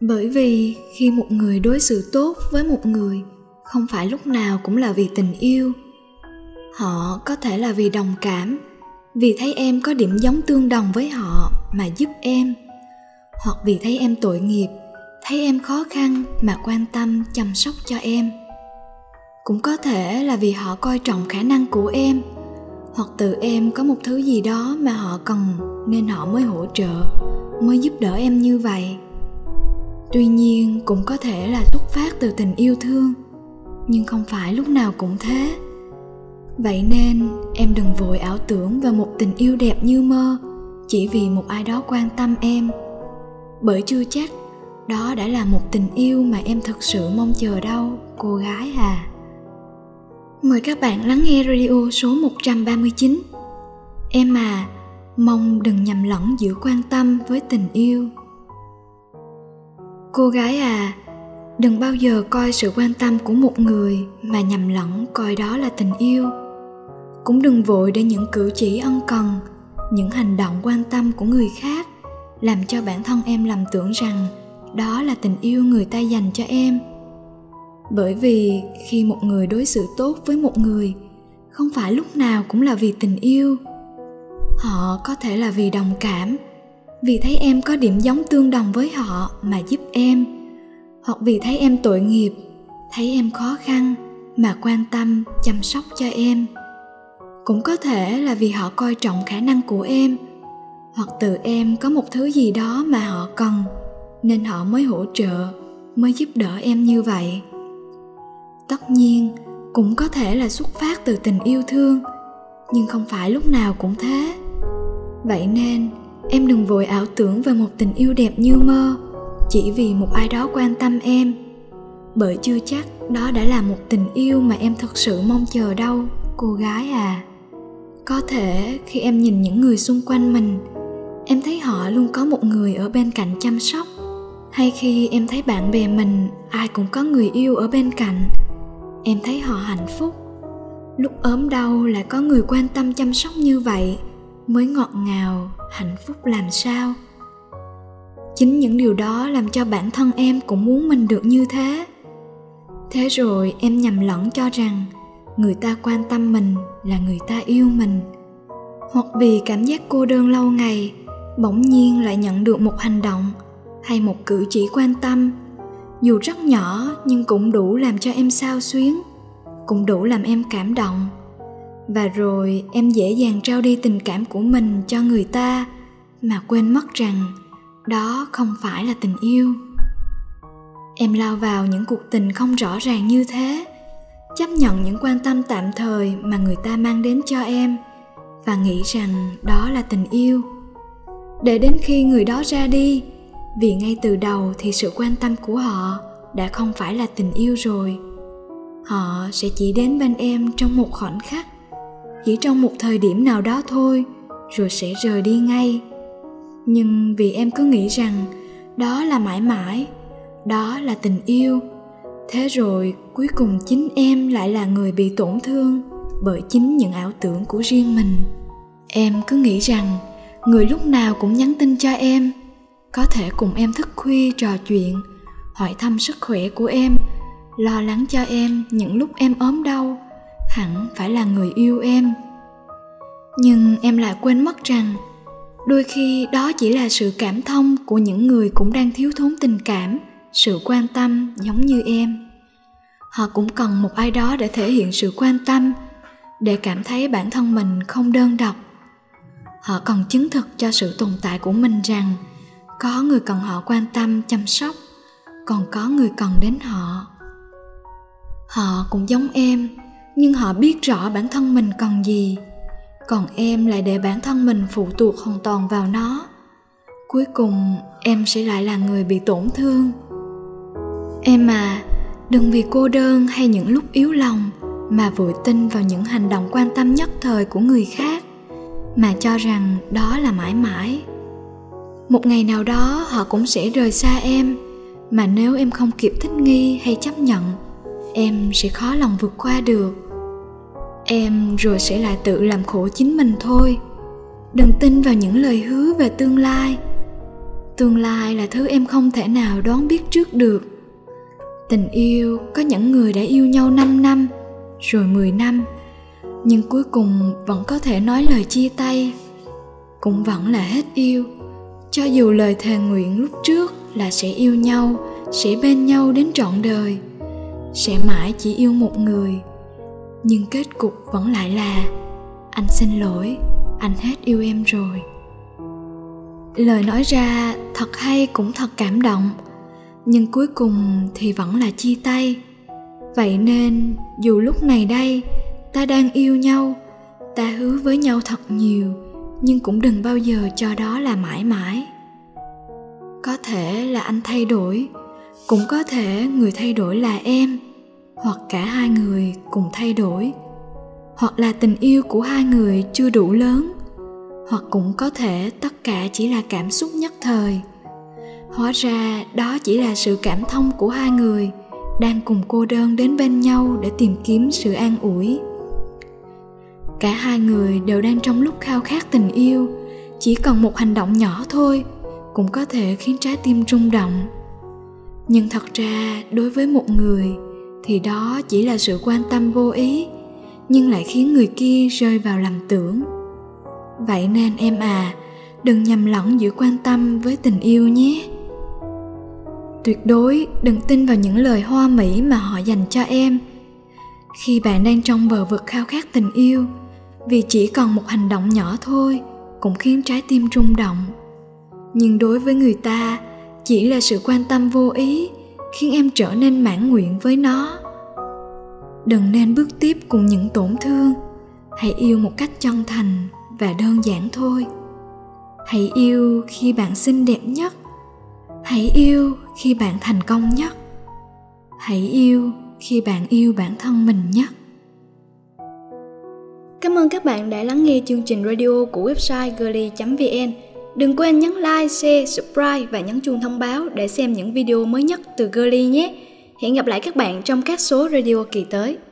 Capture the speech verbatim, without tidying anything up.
Bởi vì khi một người đối xử tốt với một người, không phải lúc nào cũng là vì tình yêu. Họ có thể là vì đồng cảm, vì thấy em có điểm giống tương đồng với họ mà giúp em, hoặc vì thấy em tội nghiệp, thấy em khó khăn mà quan tâm chăm sóc cho em. Cũng có thể là vì họ coi trọng khả năng của em, hoặc từ em có một thứ gì đó mà họ cần nên họ mới hỗ trợ, mới giúp đỡ em như vậy. Tuy nhiên cũng có thể là xuất phát từ tình yêu thương, nhưng không phải lúc nào cũng thế. Vậy nên em đừng vội ảo tưởng về một tình yêu đẹp như mơ chỉ vì một ai đó quan tâm em, bởi chưa chắc đó đã là một tình yêu mà em thực sự mong chờ đâu, cô gái à. Mời các bạn lắng nghe radio số một trăm ba mươi chín. Em à, mong đừng nhầm lẫn giữa quan tâm với tình yêu. Cô gái à, đừng bao giờ coi sự quan tâm của một người mà nhầm lẫn coi đó là tình yêu. Cũng đừng vội để những cử chỉ ân cần, những hành động quan tâm của người khác làm cho bản thân em lầm tưởng rằng đó là tình yêu người ta dành cho em. Bởi vì khi một người đối xử tốt với một người, không phải lúc nào cũng là vì tình yêu. Họ có thể là vì đồng cảm, vì thấy em có điểm giống tương đồng với họ mà giúp em, hoặc vì thấy em tội nghiệp, thấy em khó khăn mà quan tâm, chăm sóc cho em. Cũng có thể là vì họ coi trọng khả năng của em, hoặc từ em có một thứ gì đó mà họ cần nên họ mới hỗ trợ, mới giúp đỡ em như vậy. Tất nhiên, cũng có thể là xuất phát từ tình yêu thương, nhưng không phải lúc nào cũng thế. Vậy nên, em đừng vội ảo tưởng về một tình yêu đẹp như mơ chỉ vì một ai đó quan tâm em, bởi chưa chắc đó đã là một tình yêu mà em thật sự mong chờ đâu, cô gái à. Có thể khi em nhìn những người xung quanh mình, em thấy họ luôn có một người ở bên cạnh chăm sóc, hay khi em thấy bạn bè mình ai cũng có người yêu ở bên cạnh, em thấy họ hạnh phúc. Lúc ốm đau lại có người quan tâm chăm sóc như vậy mới ngọt ngào, hạnh phúc làm sao. Chính những điều đó làm cho bản thân em cũng muốn mình được như thế. Thế rồi em nhầm lẫn cho rằng người ta quan tâm mình là người ta yêu mình. Hoặc vì cảm giác cô đơn lâu ngày, bỗng nhiên lại nhận được một hành động hay một cử chỉ quan tâm, dù rất nhỏ nhưng cũng đủ làm cho em xao xuyến, cũng đủ làm em cảm động. Và rồi em dễ dàng trao đi tình cảm của mình cho người ta mà quên mất rằng đó không phải là tình yêu. Em lao vào những cuộc tình không rõ ràng như thế, chấp nhận những quan tâm tạm thời mà người ta mang đến cho em và nghĩ rằng đó là tình yêu. Để đến khi người đó ra đi, vì ngay từ đầu thì sự quan tâm của họ đã không phải là tình yêu rồi. Họ sẽ chỉ đến bên em trong một khoảnh khắc, chỉ trong một thời điểm nào đó thôi, rồi sẽ rời đi ngay. Nhưng vì em cứ nghĩ rằng đó là mãi mãi, đó là tình yêu, thế rồi cuối cùng chính em lại là người bị tổn thương bởi chính những ảo tưởng của riêng mình. Em cứ nghĩ rằng người lúc nào cũng nhắn tin cho em, có thể cùng em thức khuya trò chuyện, hỏi thăm sức khỏe của em, lo lắng cho em những lúc em ốm đau, hẳn phải là người yêu em. Nhưng em lại quên mất rằng đôi khi đó chỉ là sự cảm thông của những người cũng đang thiếu thốn tình cảm, sự quan tâm giống như em. Họ cũng cần một ai đó để thể hiện sự quan tâm, để cảm thấy bản thân mình không đơn độc. Họ cần chứng thực cho sự tồn tại của mình rằng có người cần họ quan tâm, chăm sóc, còn có người cần đến họ. Họ cũng giống em, nhưng họ biết rõ bản thân mình cần gì, còn em lại để bản thân mình phụ thuộc hoàn toàn vào nó. Cuối cùng em sẽ lại là người bị tổn thương. Em à, đừng vì cô đơn hay những lúc yếu lòng mà vội tin vào những hành động quan tâm nhất thời của người khác, mà cho rằng đó là mãi mãi. Một ngày nào đó họ cũng sẽ rời xa em, mà nếu em không kịp thích nghi hay chấp nhận, em sẽ khó lòng vượt qua được. em rồi sẽ lại tự làm khổ chính mình thôi. Đừng tin vào những lời hứa về tương lai. Tương lai là thứ em không thể nào đoán biết trước được. Tình yêu, có những người đã yêu nhau năm năm, rồi mười năm, nhưng cuối cùng vẫn có thể nói lời chia tay, cũng vẫn là hết yêu. Cho dù lời thề nguyện lúc trước là sẽ yêu nhau, sẽ bên nhau đến trọn đời, sẽ mãi chỉ yêu một người, nhưng kết cục vẫn lại là anh xin lỗi, anh hết yêu em rồi. Lời nói ra thật hay cũng thật cảm động, nhưng cuối cùng thì vẫn là chia tay. Vậy nên dù lúc này đây ta đang yêu nhau, ta hứa với nhau thật nhiều, nhưng cũng đừng bao giờ cho đó là mãi mãi. Có thể là anh thay đổi, cũng có thể người thay đổi là em, hoặc cả hai người cùng thay đổi, hoặc là tình yêu của hai người chưa đủ lớn, hoặc cũng có thể tất cả chỉ là cảm xúc nhất thời. Hóa ra đó chỉ là sự cảm thông của hai người đang cùng cô đơn đến bên nhau để tìm kiếm sự an ủi. Cả hai người đều đang trong lúc khao khát tình yêu, chỉ cần một hành động nhỏ thôi cũng có thể khiến trái tim rung động. Nhưng thật ra đối với một người thì đó chỉ là sự quan tâm vô ý, nhưng lại khiến người kia rơi vào lầm tưởng. Vậy nên em à, đừng nhầm lẫn giữa quan tâm với tình yêu nhé. Tuyệt đối đừng tin vào những lời hoa mỹ mà họ dành cho em. Khi bạn đang trong bờ vực khao khát tình yêu, vì chỉ còn một hành động nhỏ thôi cũng khiến trái tim rung động, nhưng đối với người ta chỉ là sự quan tâm vô ý khiến em trở nên mãn nguyện với nó. Đừng nên bước tiếp cùng những tổn thương. Hãy yêu một cách chân thành và đơn giản thôi. Hãy yêu khi bạn xinh đẹp nhất. Hãy yêu khi bạn thành công nhất. Hãy yêu khi bạn yêu bản thân mình nhất. Cảm ơn các bạn đã lắng nghe chương trình radio của website girly chấm vn. Đừng quên nhấn like, share, subscribe và nhấn chuông thông báo để xem những video mới nhất từ Girly nhé. Hẹn gặp lại các bạn trong các số radio kỳ tới.